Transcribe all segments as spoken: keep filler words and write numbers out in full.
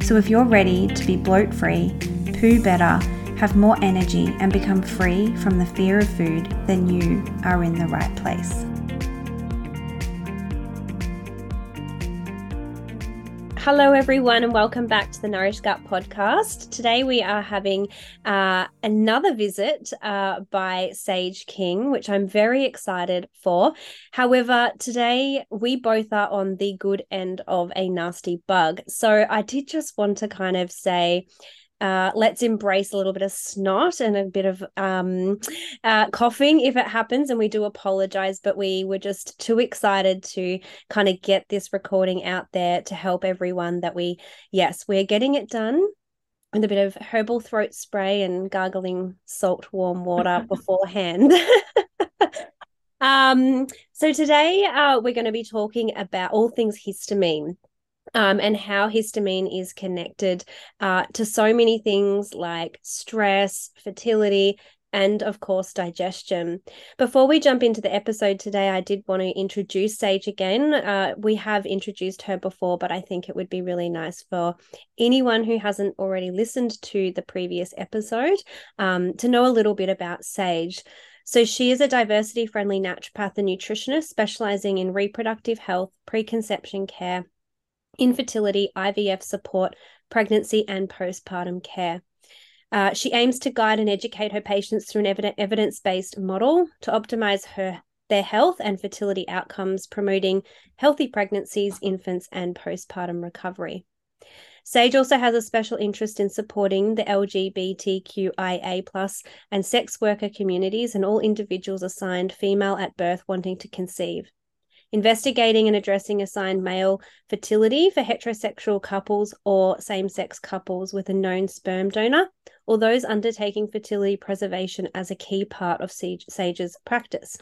So if you're ready to be bloat-free, poo better, have more energy, and become free from the fear of food, then you are in the right place. Hello everyone and welcome back to the Nourish Gut podcast. Today we are having uh, another visit uh, by Sage King, which I'm very excited for. However, today we both are on the good end of a nasty bug. So I did just want to kind of say, Uh, let's embrace a little bit of snot and a bit of um, uh, coughing if it happens, and we do apologize, but we were just too excited to kind of get this recording out there to help everyone that we, yes, we're getting it done with a bit of herbal throat spray and gargling salt warm water beforehand. um, so today uh, we're going to be talking about all things histamine. Um, and how histamine is connected uh, to so many things like stress, fertility, and of course, digestion. Before we jump into the episode today, I did want to introduce Sage again. Uh, we have introduced her before, but I think it would be really nice for anyone who hasn't already listened to the previous episode um, to know a little bit about Sage. So she is a diversity-friendly naturopath and nutritionist specializing in reproductive health, preconception care, infertility, I V F support, pregnancy, and postpartum care. Uh, she aims to guide and educate her patients through an evident, evidence-based model to optimize her their health and fertility outcomes, promoting healthy pregnancies, infants, and postpartum recovery. Sage also has a special interest in supporting the L G B T Q I A plus and sex worker communities and all individuals assigned female at birth wanting to conceive. Investigating and addressing assigned male fertility for heterosexual couples or same-sex couples with a known sperm donor, or those undertaking fertility preservation as a key part of Sage's practice.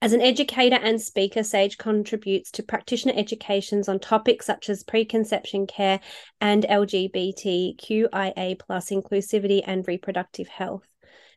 As an educator and speaker, Sage contributes to practitioner educations on topics such as preconception care and L G B T Q I A plus inclusivity and reproductive health.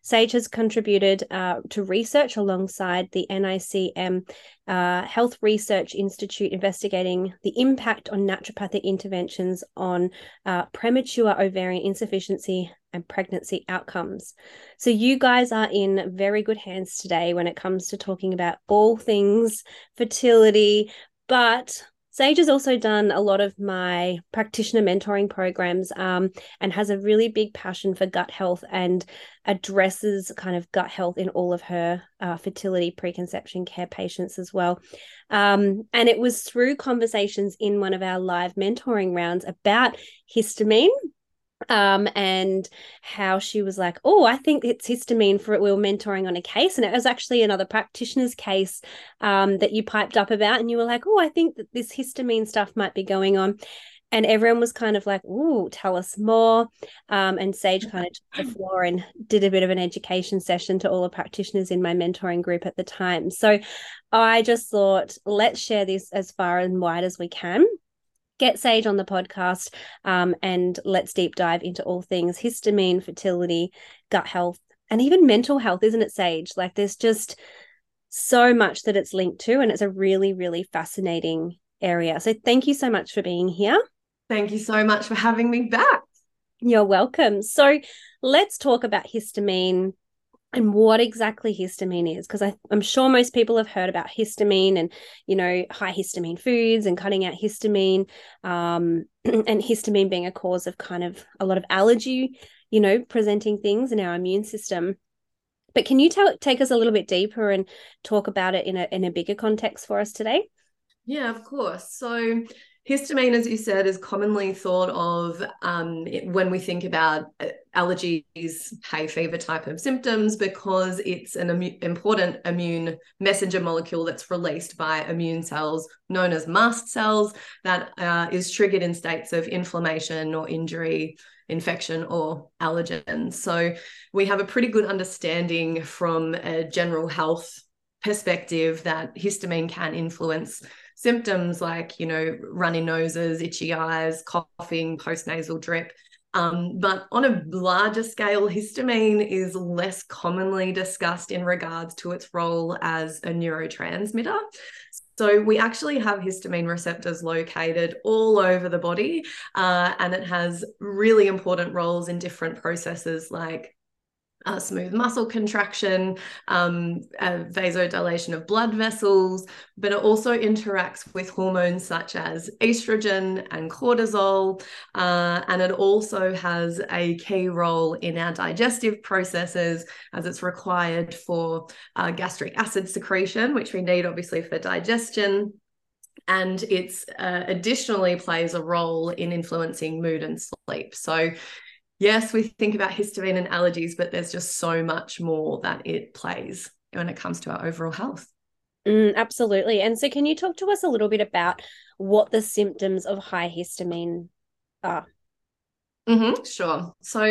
Sage has contributed uh, to research alongside the N I C M uh, Health Research Institute investigating the impact on naturopathic interventions on uh, premature ovarian insufficiency and pregnancy outcomes. So you guys are in very good hands today when it comes to talking about all things fertility, but Sage has also done a lot of my practitioner mentoring programs um, and has a really big passion for gut health and addresses kind of gut health in all of her uh, fertility preconception care patients as well. Um, and it was through conversations in one of our live mentoring rounds about histamine um and how she was like, oh, I think it's histamine for it. We were mentoring on a case and it was actually another practitioner's case um that you piped up about, and you were like, oh, I think that this histamine stuff might be going on, and everyone was kind of like, oh, tell us more, um and Sage kind of took the floor and did a bit of an education session to all the practitioners in my mentoring group at the time. So I just thought, let's share this as far and wide as we can. Get Sage on the podcast um, and let's deep dive into all things histamine, fertility, gut health, and even mental health, isn't it, Sage? Like there's just so much that it's linked to, and it's a really, really fascinating area. So thank you so much for being here. Thank you so much for having me back. You're welcome. So let's talk about histamine and what exactly histamine is, because I'm sure most people have heard about histamine and, you know, high histamine foods and cutting out histamine um, and histamine being a cause of kind of a lot of allergy, you know, presenting things in our immune system. But can you tell, take us a little bit deeper and talk about it in a in a bigger context for us today? Yeah, of course. So Histamine, as you said, is commonly thought of um, when we think about allergies, hay fever type of symptoms, because it's an imu- important immune messenger molecule that's released by immune cells known as mast cells that uh, is triggered in states of inflammation or injury, infection or allergen. So we have a pretty good understanding from a general health perspective that histamine can influence symptoms like, you know, runny noses, itchy eyes, coughing, postnasal drip. Um, but on a larger scale, histamine is less commonly discussed in regards to its role as a neurotransmitter. So we actually have histamine receptors located all over the body, uh, and it has really important roles in different processes like Uh, smooth muscle contraction, um, uh, vasodilation of blood vessels, but it also interacts with hormones such as estrogen and cortisol, uh, and it also has a key role in our digestive processes as it's required for uh, gastric acid secretion, which we need obviously for digestion, and it's uh, additionally plays a role in influencing mood and sleep. So yes, we think about histamine and allergies, but there's just so much more that it plays when it comes to our overall health. Mm, absolutely. And so can you talk to us a little bit about what the symptoms of high histamine are? Mm-hmm, sure. So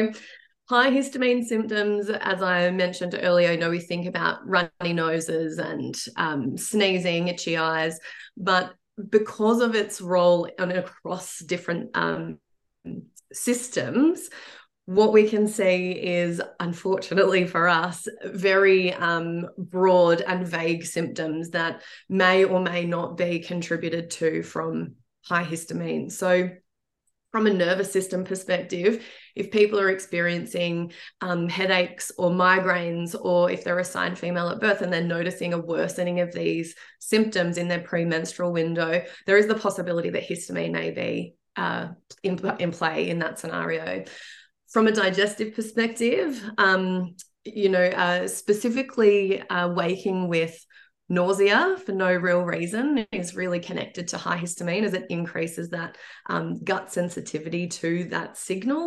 high histamine symptoms, as I mentioned earlier, I know we think about runny noses and um, sneezing, itchy eyes, but because of its role and across different um systems, what we can see is, unfortunately for us, very um, broad and vague symptoms that may or may not be contributed to from high histamine. So from a nervous system perspective, if people are experiencing um, headaches or migraines, or if they're assigned female at birth and they're noticing a worsening of these symptoms in their premenstrual window, there is the possibility that histamine may be Uh, in, in play in that scenario. From a digestive perspective, um, you know, uh, specifically uh, waking with nausea for no real reason is really connected to high histamine as it increases that um, gut sensitivity to that signal.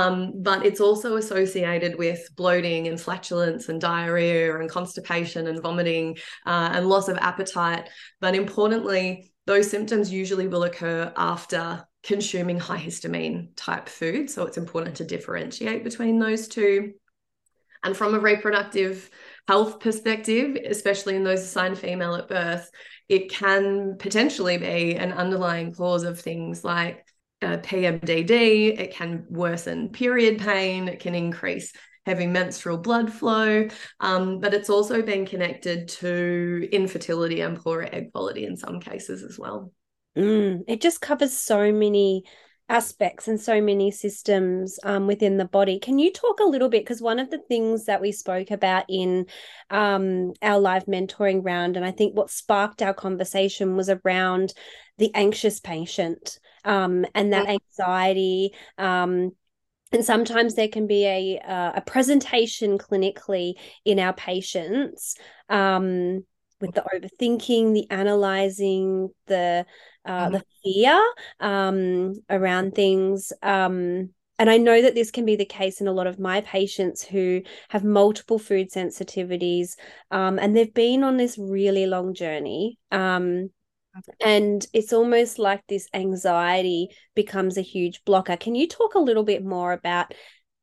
Um, but it's also associated with bloating and flatulence and diarrhea and constipation and vomiting uh, and loss of appetite. But importantly, those symptoms usually will occur after consuming high histamine type food. So it's important to differentiate between those two. And from a reproductive health perspective, especially in those assigned female at birth, it can potentially be an underlying cause of things like uh, P M D D. It can worsen period pain. It can increase heavy menstrual blood flow. Um, but it's also been connected to infertility and poorer egg quality in some cases as well. Mm, it just covers so many aspects and so many systems um, within the body. Can you talk a little bit, because one of the things that we spoke about in um, our live mentoring round, and I think what sparked our conversation, was around the anxious patient um, and that anxiety. Um, and sometimes there can be a, uh, a presentation clinically in our patients um, with the overthinking, the analysing, the uh, mm-hmm. the fear um, around things. Um, and I know that this can be the case in a lot of my patients who have multiple food sensitivities um, and they've been on this really long journey. Um, and it's almost like this anxiety becomes a huge blocker. Can you talk a little bit more about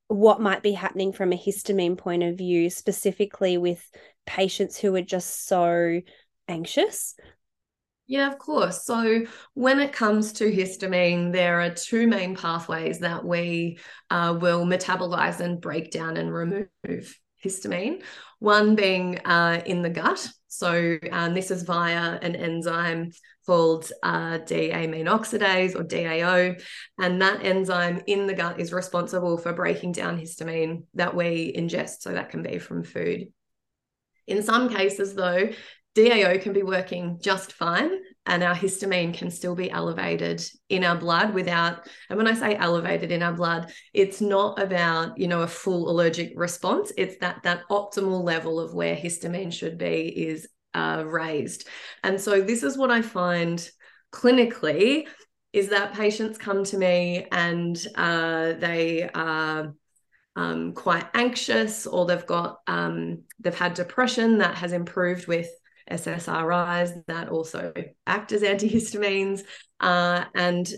what might be happening from a histamine point of view, specifically with patients who are just so anxious? Yeah, of course. So when it comes to histamine, there are two main pathways that we uh, will metabolize and break down and remove histamine. One being uh, in the gut. So um, this is via an enzyme called uh, D-amine oxidase, or D A O, and that enzyme in the gut is responsible for breaking down histamine that we ingest, so that can be from food. In some cases, though, D A O can be working just fine and our histamine can still be elevated in our blood without, and when I say elevated in our blood, it's not about, you know, a full allergic response. It's that that optimal level of where histamine should be is uh, raised. And so this is what I find clinically is that patients come to me and uh, they are um, quite anxious, or they've got um, they've had depression that has improved with S S R Is that also act as antihistamines, uh, and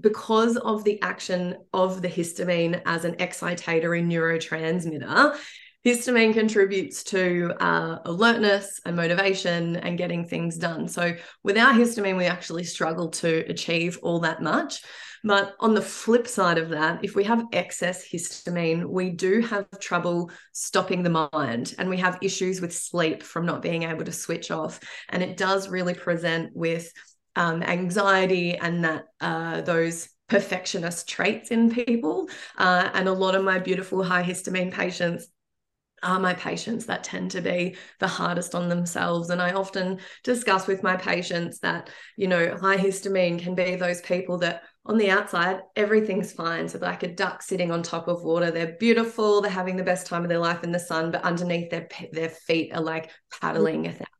because of the action of the histamine as an excitatory neurotransmitter, histamine contributes to uh, alertness and motivation and getting things done. So without histamine, we actually struggle to achieve all that much. But on the flip side of that, if we have excess histamine, we do have trouble stopping the mind, and we have issues with sleep from not being able to switch off. And it does really present with Um, anxiety and that uh, those perfectionist traits in people. Uh, and a lot of my beautiful high histamine patients are my patients that tend to be the hardest on themselves. And I often discuss with my patients that, you know, high histamine can be those people that on the outside, everything's fine. So like a duck sitting on top of water, they're beautiful, they're having the best time of their life in the sun, but underneath their their feet are like paddling a thousand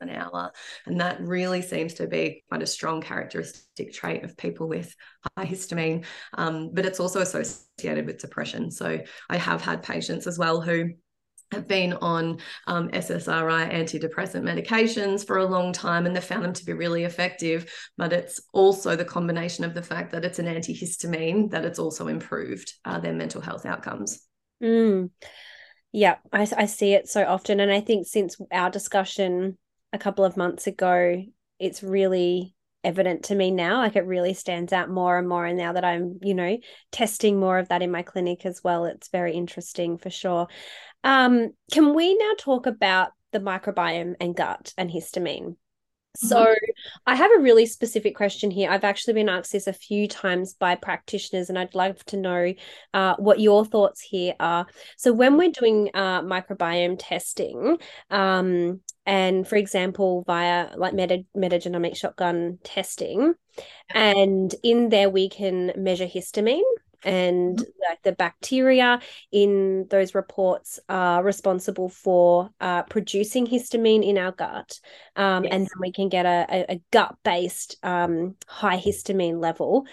an hour. And that really seems to be quite a strong characteristic trait of people with high histamine, um, but it's also associated with depression. So I have had patients as well who have been on um, S S R I antidepressant medications for a long time, and they found them to be really effective, but it's also the combination of the fact that it's an antihistamine that it's also improved uh, their mental health outcomes. Mm. Yeah, I, I see it so often. And I think since our discussion a couple of months ago, it's really evident to me now, like it really stands out more and more. And now that I'm, you know, testing more of that in my clinic as well, it's very interesting for sure. Um, can we now talk about the microbiome and gut and histamine? So I have a really specific question here. I've actually been asked this a few times by practitioners, and I'd love to know uh, what your thoughts here are. So when we're doing uh, microbiome testing, um, and for example, via like meta metagenomic shotgun testing, and in there we can measure histamine, and like the bacteria in those reports are responsible for uh, producing histamine in our gut, um, yes. and then we can get a, a gut-based um, high histamine level.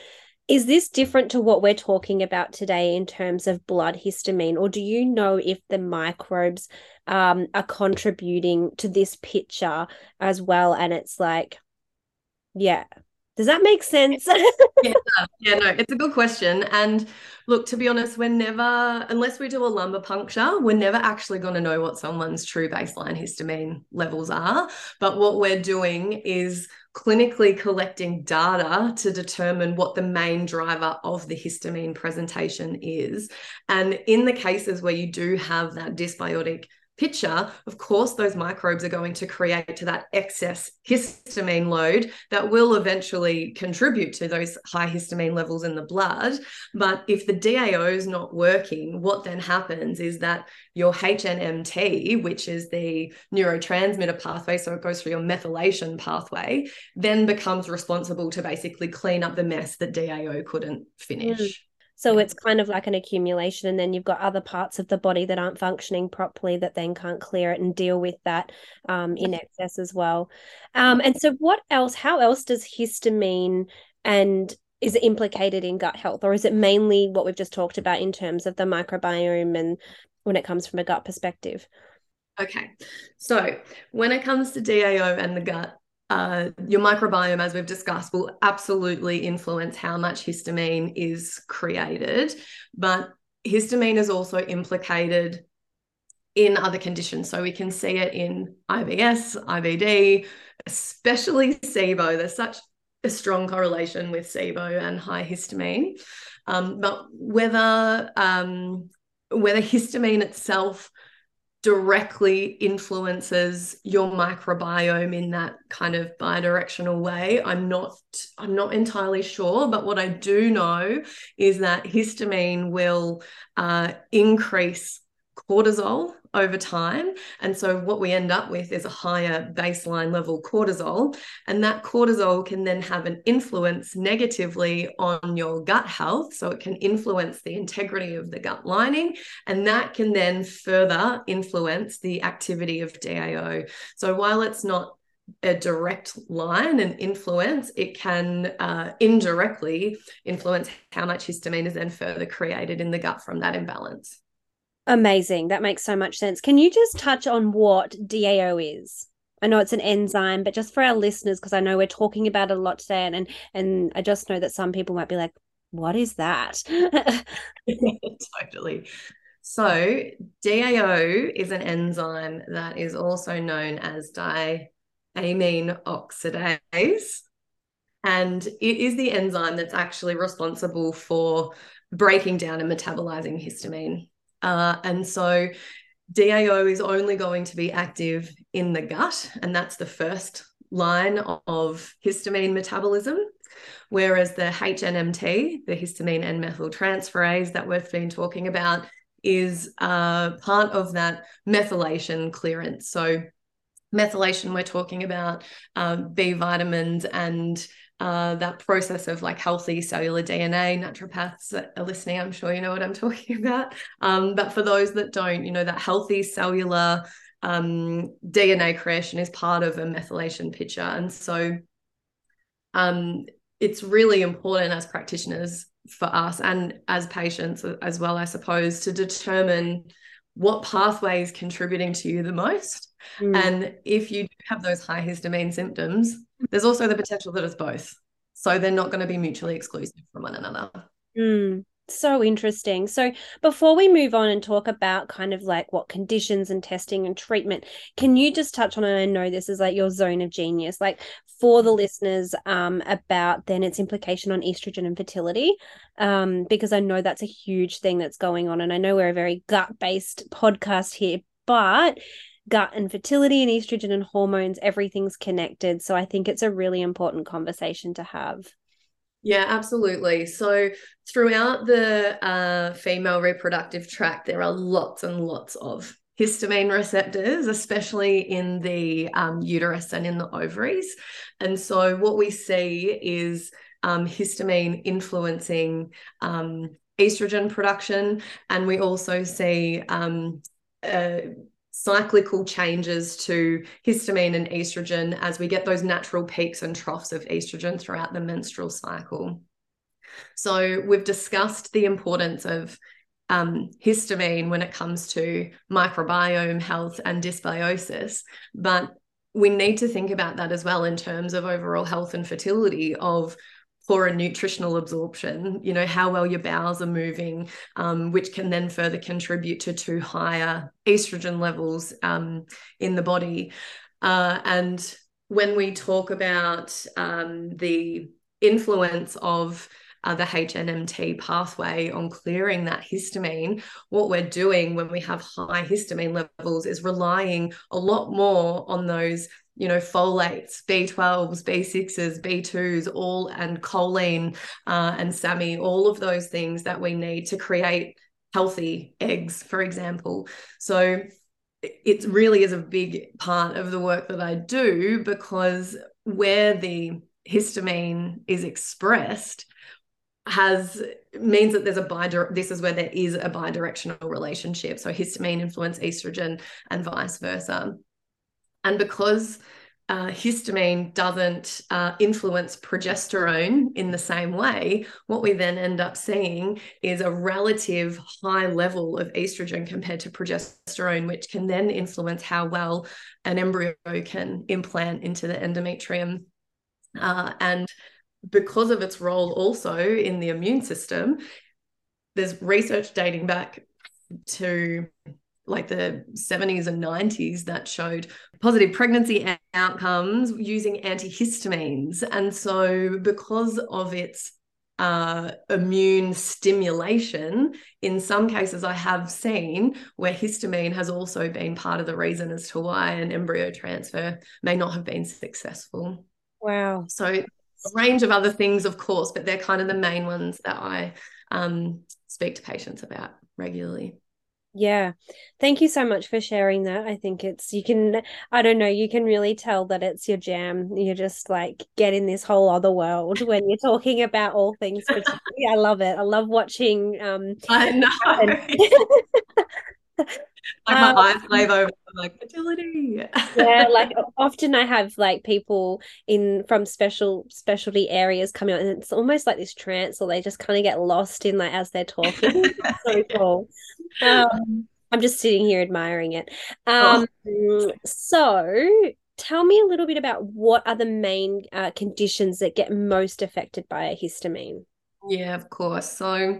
Is this different to what we're talking about today in terms of blood histamine, or do you know if the microbes um, are contributing to this picture as well? And it's like, yeah. Does that make sense? yeah, yeah, no, it's a good question. And look, to be honest, we're never, unless we do a lumbar puncture, we're never actually going to know what someone's true baseline histamine levels are. But what we're doing is clinically collecting data to determine what the main driver of the histamine presentation is. And in the cases where you do have that dysbiotic picture, of course, those microbes are going to create to that excess histamine load that will eventually contribute to those high histamine levels in the blood. But if the D A O is not working, what then happens is that your H N M T, which is the neurotransmitter pathway, so it goes through your methylation pathway, then becomes responsible to basically clean up the mess that D A O couldn't finish. Mm. So it's kind of like an accumulation, and then you've got other parts of the body that aren't functioning properly that then can't clear it and deal with that um, in excess as well. Um, and so what else, how else does histamine, and is it implicated in gut health, or is it mainly what we've just talked about in terms of the microbiome and when it comes from a gut perspective? Okay, so when it comes to D A O and the gut, Uh, your microbiome, as we've discussed, will absolutely influence how much histamine is created, but histamine is also implicated in other conditions. So we can see it in I B S, I B D, especially SIBO. There's such a strong correlation with SIBO and high histamine. Um, but whether, um, whether histamine itself directly influences your microbiome in that kind of bidirectional way, I'm not I'm not entirely sure, but what I do know is that histamine will uh, increase cortisol over time, and so what we end up with is a higher baseline level cortisol, and that cortisol can then have an influence negatively on your gut health, so it can influence the integrity of the gut lining, and that can then further influence the activity of D A O. So while it's not a direct line and influence, it can uh, indirectly influence how much histamine is then further created in the gut from that imbalance. Amazing. That makes so much sense. Can you just touch on what D A O is? I know it's an enzyme, but just for our listeners, because I know we're talking about it a lot today, and, and, and I just know that some people might be like, what is that? Totally. So D A O is an enzyme that is also known as diamine oxidase, and it is the enzyme that's actually responsible for breaking down and metabolizing histamine. Uh, and so D A O is only going to be active in the gut, and that's the first line of histamine metabolism, whereas the H N M T, the histamine N-methyltransferase that we've been talking about, is uh, part of that methylation clearance. So methylation, we're talking about uh, B vitamins and uh, that process of like healthy cellular D N A. Naturopaths are listening, I'm sure you know what I'm talking about. Um, but for those that don't, you know, that healthy cellular um, D N A creation is part of a methylation picture. And so um, it's really important as practitioners for us and as patients as well, I suppose, to determine what pathway is contributing to you the most. Mm. And if you do have those high histamine symptoms, there's also the potential that it's both. So they're not going to be mutually exclusive from one another. Mm. So interesting. So before we move on and talk about kind of like what conditions and testing and treatment, can you just touch on, and I know this is like your zone of genius, like for the listeners, um, about then its implication on estrogen and fertility, um, because I know that's a huge thing that's going on. And I know we're a very gut-based podcast here, but gut and fertility and estrogen and hormones, everything's connected. So I think it's a really important conversation to have. Yeah, absolutely. So throughout the uh, female reproductive tract, there are lots and lots of histamine receptors, especially in the um, uterus and in the ovaries. And so what we see is um, histamine influencing um, estrogen production. And we also see um, uh, cyclical changes to histamine and estrogen as we get those natural peaks and troughs of estrogen throughout the menstrual cycle. So we've discussed the importance of um, histamine when it comes to microbiome health and dysbiosis, but we need to think about that as well in terms of overall health and fertility, of poorer nutritional absorption, you know, how well your bowels are moving, um, which can then further contribute to too higher estrogen levels um, in the body. Uh, and when we talk about um, the influence of Uh, the H N M T pathway on clearing that histamine, what we're doing when we have high histamine levels is relying a lot more on those, you know, folates, B twelves, B sixes, B twos, all, and choline uh, and SAMe, all of those things that we need to create healthy eggs, for example. So it really is a big part of the work that I do, because where the histamine is expressed has means that there's a bi this is where there is a bidirectional relationship. So histamine influence estrogen and vice versa. And because uh, histamine doesn't uh, influence progesterone in the same way, what we then end up seeing is a relative high level of estrogen compared to progesterone, which can then influence how well an embryo can implant into the endometrium. Uh, and because of its role also in the immune system, there's research dating back to like the seventies and nineties that showed positive pregnancy outcomes using antihistamines. And so because of its uh, immune stimulation, in some cases I have seen where histamine has also been part of the reason as to why an embryo transfer may not have been successful. Wow. So a range of other things, of course, but they're kind of the main ones that I um, speak to patients about regularly. Yeah. Thank you so much for sharing that. I think it's, you can, I don't know, you can really tell that it's your jam. You're just like getting this whole other world when you're talking about all things. I love it. I love watching. Um, I know. Like my um, eyes glazed over. I'm like, agility. Yeah, like often I have like people in from special specialty areas coming out, and it's almost like this trance, or they just kind of get lost in like as they're talking. It's so cool. Um, I'm just sitting here admiring it. Um, oh. So tell me a little bit about what are the main uh, conditions that get most affected by histamine. Yeah, of course. So,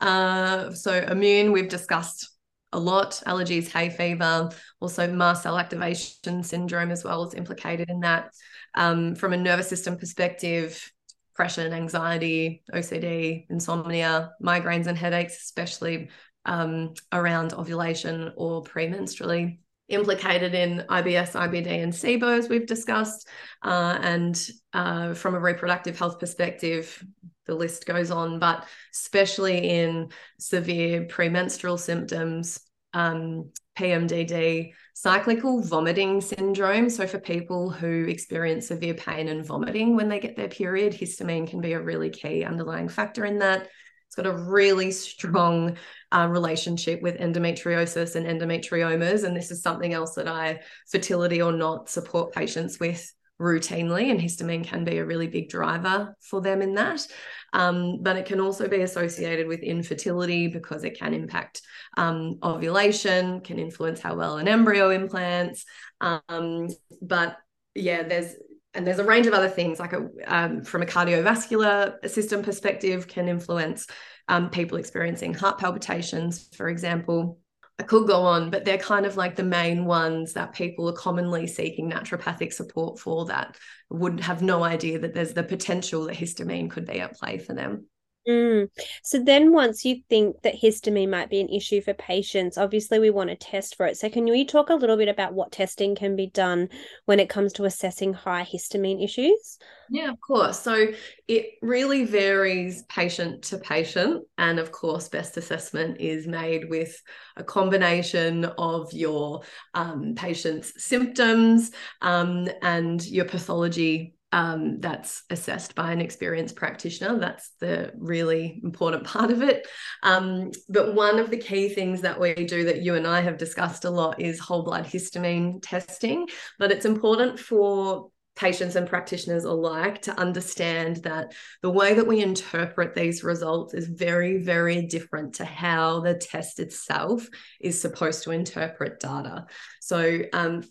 uh, so immune, we've discussed a lot. Allergies, hay fever, also mast cell activation syndrome as well is implicated in that. Um, from a nervous system perspective, depression, anxiety, O C D, insomnia, migraines and headaches, especially um, around ovulation or premenstrually. Implicated in I B S, I B D and SIBO, as we've discussed. Uh, and uh, from a reproductive health perspective, the list goes on, but especially in severe premenstrual symptoms, um, P M D D, cyclical vomiting syndrome. So for people who experience severe pain and vomiting when they get their period, histamine can be a really key underlying factor in that. It's got a really strong uh, relationship with endometriosis and endometriomas, and this is something else that I, fertility or not, support patients with routinely, and histamine can be a really big driver for them in that. Um, but it can also be associated with infertility because it can impact um, ovulation, can influence how well an embryo implants. Um, but yeah, there's and there's a range of other things, like a, um, from a cardiovascular system perspective, can influence um, people experiencing heart palpitations, for example. I could go on, but they're kind of like the main ones that people are commonly seeking naturopathic support for that would have no idea that there's the potential that histamine could be at play for them. Mm. So then once you think that histamine might be an issue for patients, obviously we want to test for it. So can you talk a little bit about what testing can be done when it comes to assessing high histamine issues? Yeah, of course. So it really varies patient to patient, and of course best assessment is made with a combination of your um, patient's symptoms um, and your pathology Um, that's assessed by an experienced practitioner. That's the really important part of it. Um, but one of the key things that we do that you and I have discussed a lot is whole blood histamine testing, but it's important for patients and practitioners alike to understand that the way that we interpret these results is very, very different to how the test itself is supposed to interpret data. So um,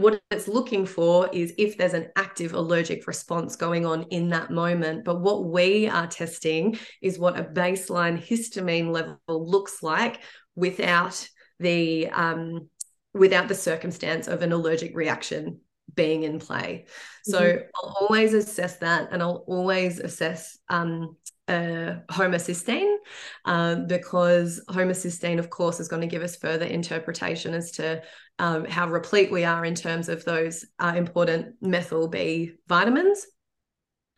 what it's looking for is if there's an active allergic response going on in that moment, but what we are testing is what a baseline histamine level looks like without the, um, without the circumstance of an allergic reaction being in play. So mm-hmm. I'll always assess that, and I'll always assess um, uh, homocysteine uh, because homocysteine, of course, is going to give us further interpretation as to um, how replete we are in terms of those uh, important methyl B vitamins.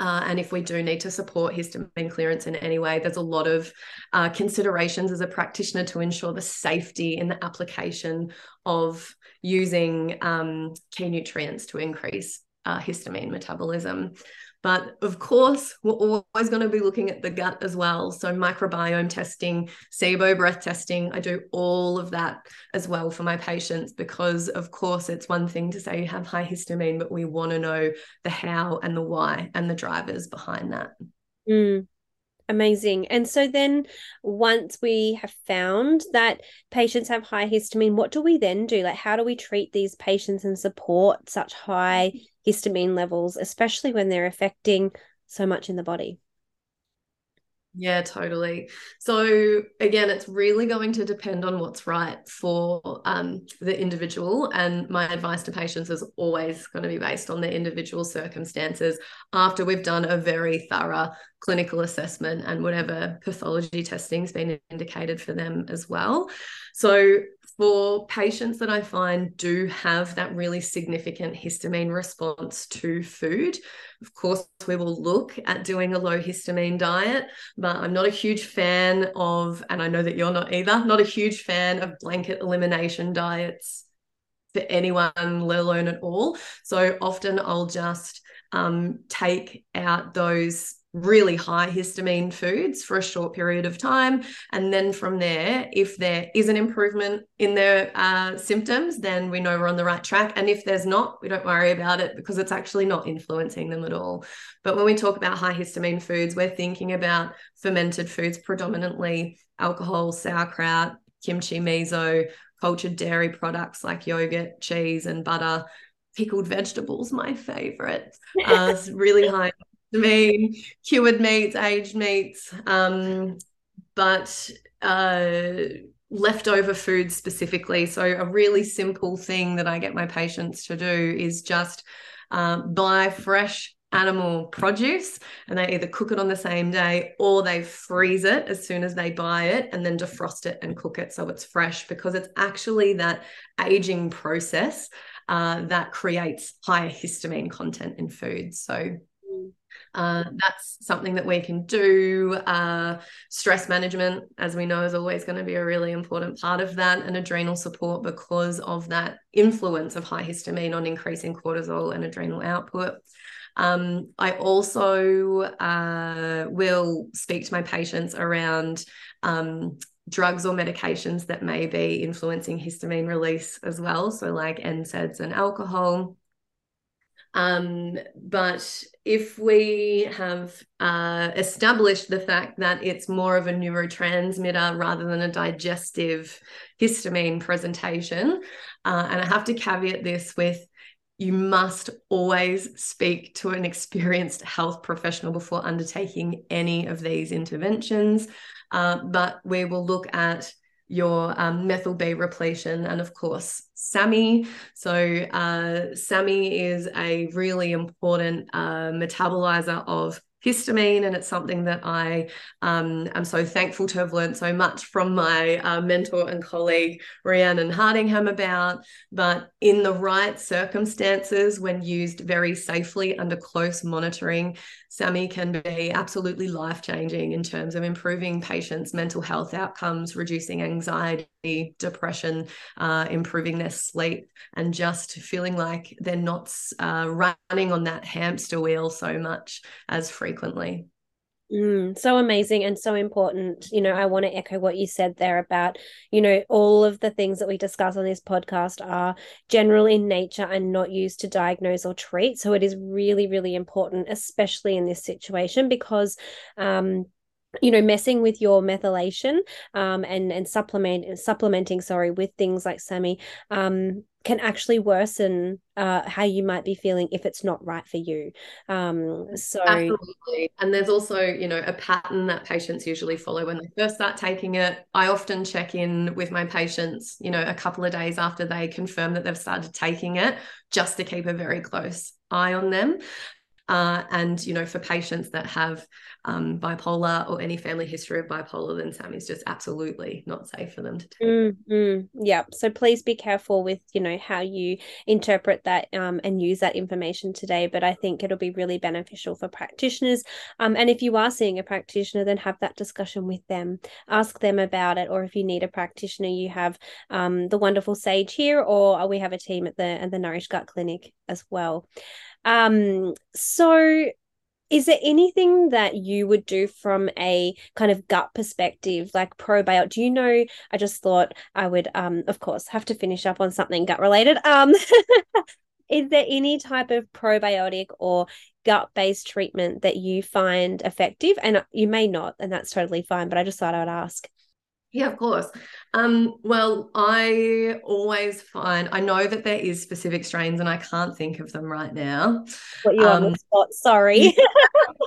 Uh, and if we do need to support histamine clearance in any way, there's a lot of uh, considerations as a practitioner to ensure the safety in the application of using um, key nutrients to increase uh, histamine metabolism. But of course, we're always going to be looking at the gut as well. So microbiome testing, SIBO breath testing, I do all of that as well for my patients because, of course, it's one thing to say you have high histamine, but we want to know the how and the why and the drivers behind that. Mm. Amazing. And so then once we have found that patients have high histamine, what do we then do? Like, how do we treat these patients and support such high histamine levels, especially when they're affecting so much in the body? Yeah, totally. So again, it's really going to depend on what's right for um, the individual. And my advice to patients is always going to be based on their individual circumstances after we've done a very thorough clinical assessment and whatever pathology testing's been indicated for them as well. So for patients that I find do have that really significant histamine response to food, of course, we will look at doing a low histamine diet, but I'm not a huge fan of, and I know that you're not either, not a huge fan of blanket elimination diets for anyone, let alone at all. So often I'll just um, take out those really high histamine foods for a short period of time. And then from there, if there is an improvement in their uh, symptoms, then we know we're on the right track. And if there's not, we don't worry about it because it's actually not influencing them at all. But when we talk about high histamine foods, we're thinking about fermented foods, predominantly alcohol, sauerkraut, kimchi, miso, cultured dairy products like yogurt, cheese and butter, pickled vegetables, my favorite, uh, really high mean cured meats, aged meats, um but uh leftover foods specifically. So a really simple thing that I get my patients to do is just um, buy fresh animal produce, and they either cook it on the same day or they freeze it as soon as they buy it and then defrost it and cook it so it's fresh, because it's actually that aging process uh that creates higher histamine content in food. So Uh, that's something that we can do. Uh, stress management, as we know, is always going to be a really important part of that, and adrenal support because of that influence of high histamine on increasing cortisol and adrenal output. Um, I also uh, will speak to my patients around um, drugs or medications that may be influencing histamine release as well, so like N SAIDs and alcohol. Um, but if we have uh, established the fact that it's more of a neurotransmitter rather than a digestive histamine presentation, uh, and I have to caveat this with, you must always speak to an experienced health professional before undertaking any of these interventions, uh, but we will look at your um, methyl B repletion, and of course, SAMe. So uh, SAMe is a really important uh, metabolizer of histamine, and it's something that I um, am so thankful to have learned so much from my uh, mentor and colleague, Rhiannon Hardingham, about. But in the right circumstances, when used very safely under close monitoring, SAMe can be absolutely life-changing in terms of improving patients' mental health outcomes, reducing anxiety, depression, uh, improving their sleep, and just feeling like they're not uh, running on that hamster wheel so much as frequently. Mm, so amazing and so important. You know, I want to echo what you said there about, you know, all of the things that we discuss on this podcast are general in nature and not used to diagnose or treat. So it is really, really important, especially in this situation, because um you know, messing with your methylation um, and and supplement supplementing, sorry, with things like SAMe um, can actually worsen uh, how you might be feeling if it's not right for you. Um, so, absolutely. And there's also, you know, a pattern that patients usually follow when they first start taking it. I often check in with my patients, you know, a couple of days after they confirm that they've started taking it, just to keep a very close eye on them. Uh, and, you know, for patients that have um, bipolar or any family history of bipolar, then SAMe is just absolutely not safe for them to take. Mm-hmm. Yeah. So please be careful with, you know, how you interpret that um, and use that information today. But I think it'll be really beneficial for practitioners. Um, and if you are seeing a practitioner, then have that discussion with them. Ask them about it. Or if you need a practitioner, you have um, the wonderful Sage here, or we have a team at the, at the Nourish Gut Clinic as well. Um, so is there anything that you would do from a kind of gut perspective, like probiotic? Do you know, I just thought I would, um, of course, have to finish up on something gut related. Um, is there any type of probiotic or gut-based treatment that you find effective? And you may not, and that's totally fine, but I just thought I would ask. Yeah, of course. Um, well, I always find, I know that there is specific strains and I can't think of them right now. But you're um, on the spot, sorry.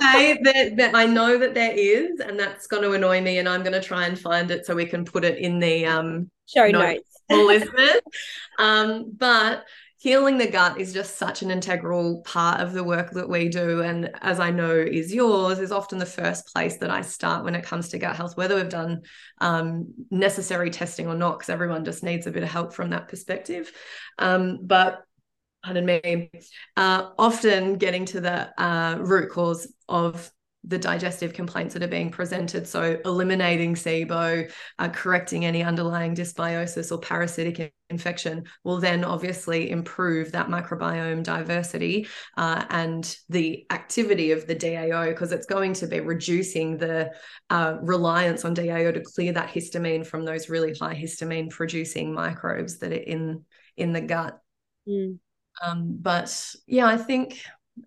Okay, that, that I know that there is, and that's going to annoy me, and I'm going to try and find it so we can put it in the um, show notes for listeners. um, but healing the gut is just such an integral part of the work that we do, and as I know is yours, is often the first place that I start when it comes to gut health, whether we've done um, necessary testing or not, because everyone just needs a bit of help from that perspective. Um, but pardon me, uh, often getting to the uh, root cause of the digestive complaints that are being presented. So eliminating SIBO, uh, correcting any underlying dysbiosis or parasitic infection will then obviously improve that microbiome diversity uh, and the activity of the D A O, because it's going to be reducing the uh, reliance on D A O to clear that histamine from those really high histamine producing microbes that are in, in the gut. Mm. Um, but yeah, I think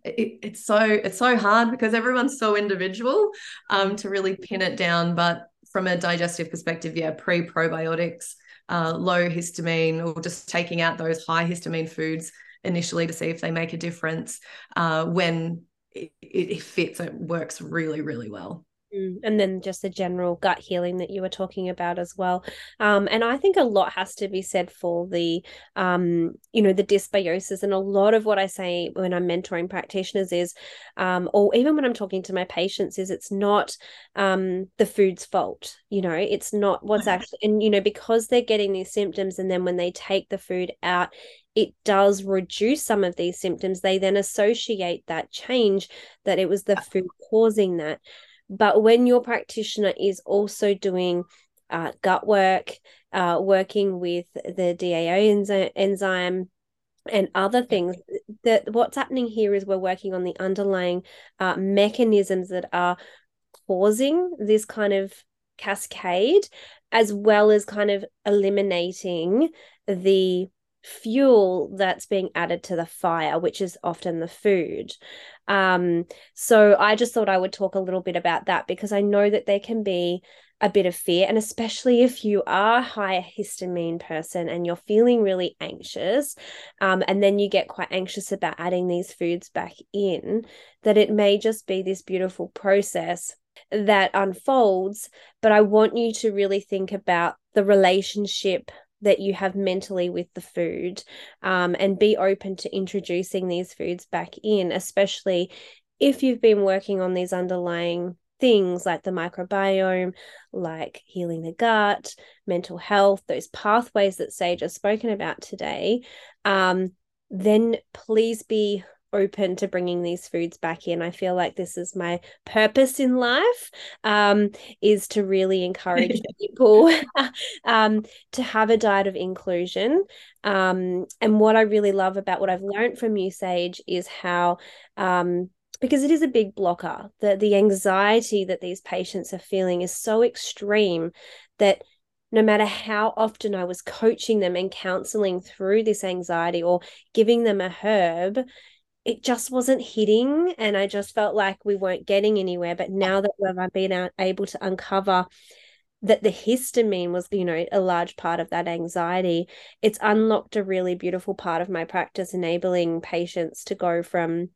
It, it's so it's so hard because everyone's so individual um, to really pin it down. But from a digestive perspective, yeah, pre-probiotics, uh, low histamine, or just taking out those high histamine foods initially to see if they make a difference. Uh, when it, it fits, it works really, really well. And then just the general gut healing that you were talking about as well. Um, and I think a lot has to be said for the, um, you know, the dysbiosis. And a lot of what I say when I'm mentoring practitioners is, um, or even when I'm talking to my patients, is it's not um, the food's fault. You know, it's not what's actually, and, you know, because they're getting these symptoms, and then when they take the food out, it does reduce some of these symptoms. They then associate that change, that it was the food causing that. But when your practitioner is also doing uh, gut work, uh, working with the D A O enzy- enzyme and other things, that what's happening here is we're working on the underlying uh, mechanisms that are causing this kind of cascade, as well as kind of eliminating the fuel that's being added to the fire, which is often the food. Um, so I just thought I would talk a little bit about that, because I know that there can be a bit of fear, and especially if you are a high histamine person and you're feeling really anxious, um, and then you get quite anxious about adding these foods back in, that it may just be this beautiful process that unfolds. But I want you to really think about the relationship that you have mentally with the food, um, and be open to introducing these foods back in, especially if you've been working on these underlying things like the microbiome, like healing the gut, mental health, those pathways that Sage has spoken about today. Um, then please be open to bringing these foods back in. I feel like this is my purpose in life, um, is to really encourage people um, to have a diet of inclusion. Um, and what I really love about what I've learned from you, Sage, is how, um, because it is a big blocker, the, the anxiety that these patients are feeling is so extreme that no matter how often I was coaching them and counseling through this anxiety or giving them a herb, it just wasn't hitting, and I just felt like we weren't getting anywhere. But now that I've been able to uncover that the histamine was, you know, a large part of that anxiety, it's unlocked a really beautiful part of my practice, enabling patients to go from,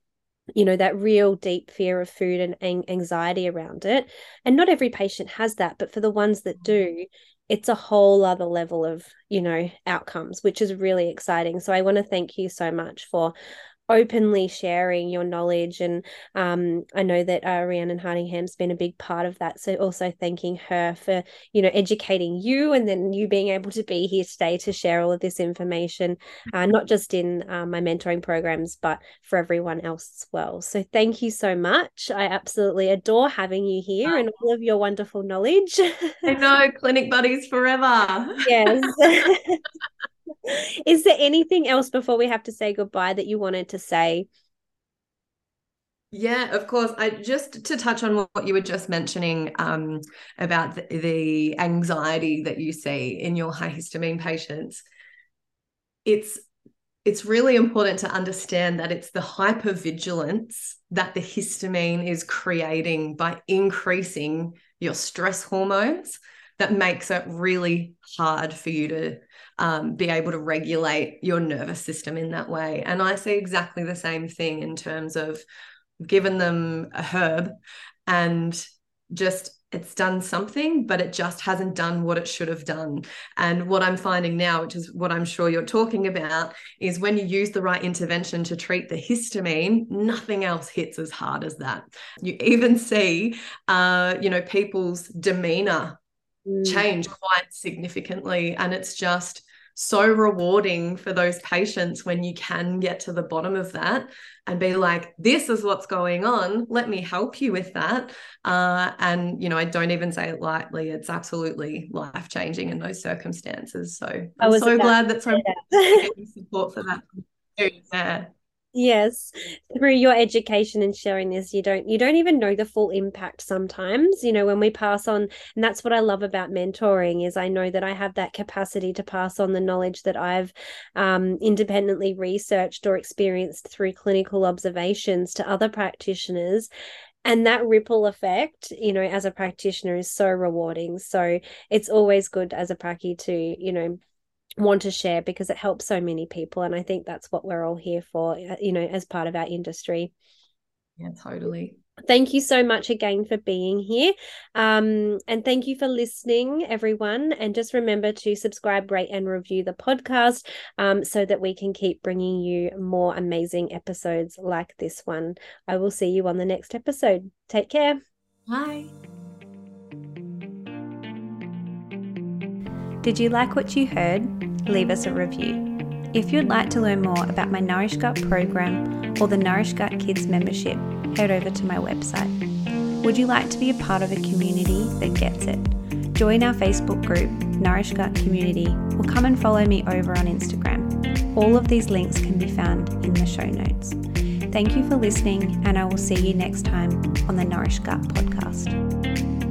you know, that real deep fear of food and anxiety around it. And not every patient has that, but for the ones that do, it's a whole other level of, you know, outcomes, which is really exciting. So I want to thank you so much for openly sharing your knowledge, and um, I know that uh, Rhiannon Hardingham's been a big part of that, so also thanking her for, you know, educating you, and then you being able to be here today to share all of this information, uh, not just in uh, my mentoring programs, but for everyone else as well. So thank you so much. I absolutely adore having you here and all of your wonderful knowledge. I know, clinic buddies forever. Yes. Is there anything else before we have to say goodbye that you wanted to say? Yeah, of course. I just to touch on what you were just mentioning um, about the, the anxiety that you see in your high histamine patients. It's it's really important to understand that it's the hypervigilance that the histamine is creating by increasing your stress hormones that makes it really hard for you to um, be able to regulate your nervous system in that way. And I see exactly the same thing in terms of giving them a herb, and just it's done something, but it just hasn't done what it should have done. And what I'm finding now, which is what I'm sure you're talking about, is when you use the right intervention to treat the histamine, nothing else hits as hard as that. You even see, uh, you know, people's demeanor change quite significantly, and it's just so rewarding for those patients when you can get to the bottom of that and be like, this is what's going on. Let me help you with that. Uh, and, you know, I don't even say it lightly. It's absolutely life-changing in those circumstances. So I'm I was so glad that so much support for that. Yeah. Yes, through your education and sharing this, you don't you don't even know the full impact sometimes, you know, when we pass on. And that's what I love about mentoring, is I know that I have that capacity to pass on the knowledge that I've um, independently researched or experienced through clinical observations to other practitioners. And that ripple effect, you know, as a practitioner is so rewarding. So it's always good as a praccy to, you know, want to share, because it helps so many people, and I think that's what we're all here for, you know, as part of our industry. Yeah, totally. Thank you so much again for being here, um and thank you for listening, everyone. And just remember to subscribe, rate and review the podcast, um so that we can keep bringing you more amazing episodes like this one. I will see you on the next episode. Take care. Bye. Did you like what you heard? Leave us a review. If you'd like to learn more about my Nourish Gut program or the Nourish Gut Kids membership, head over to my website. Would you like to be a part of a community that gets it? Join our Facebook group, Nourish Gut Community, or come and follow me over on Instagram. All of these links can be found in the show notes. Thank you for listening, and I will see you next time on the Nourish Gut podcast.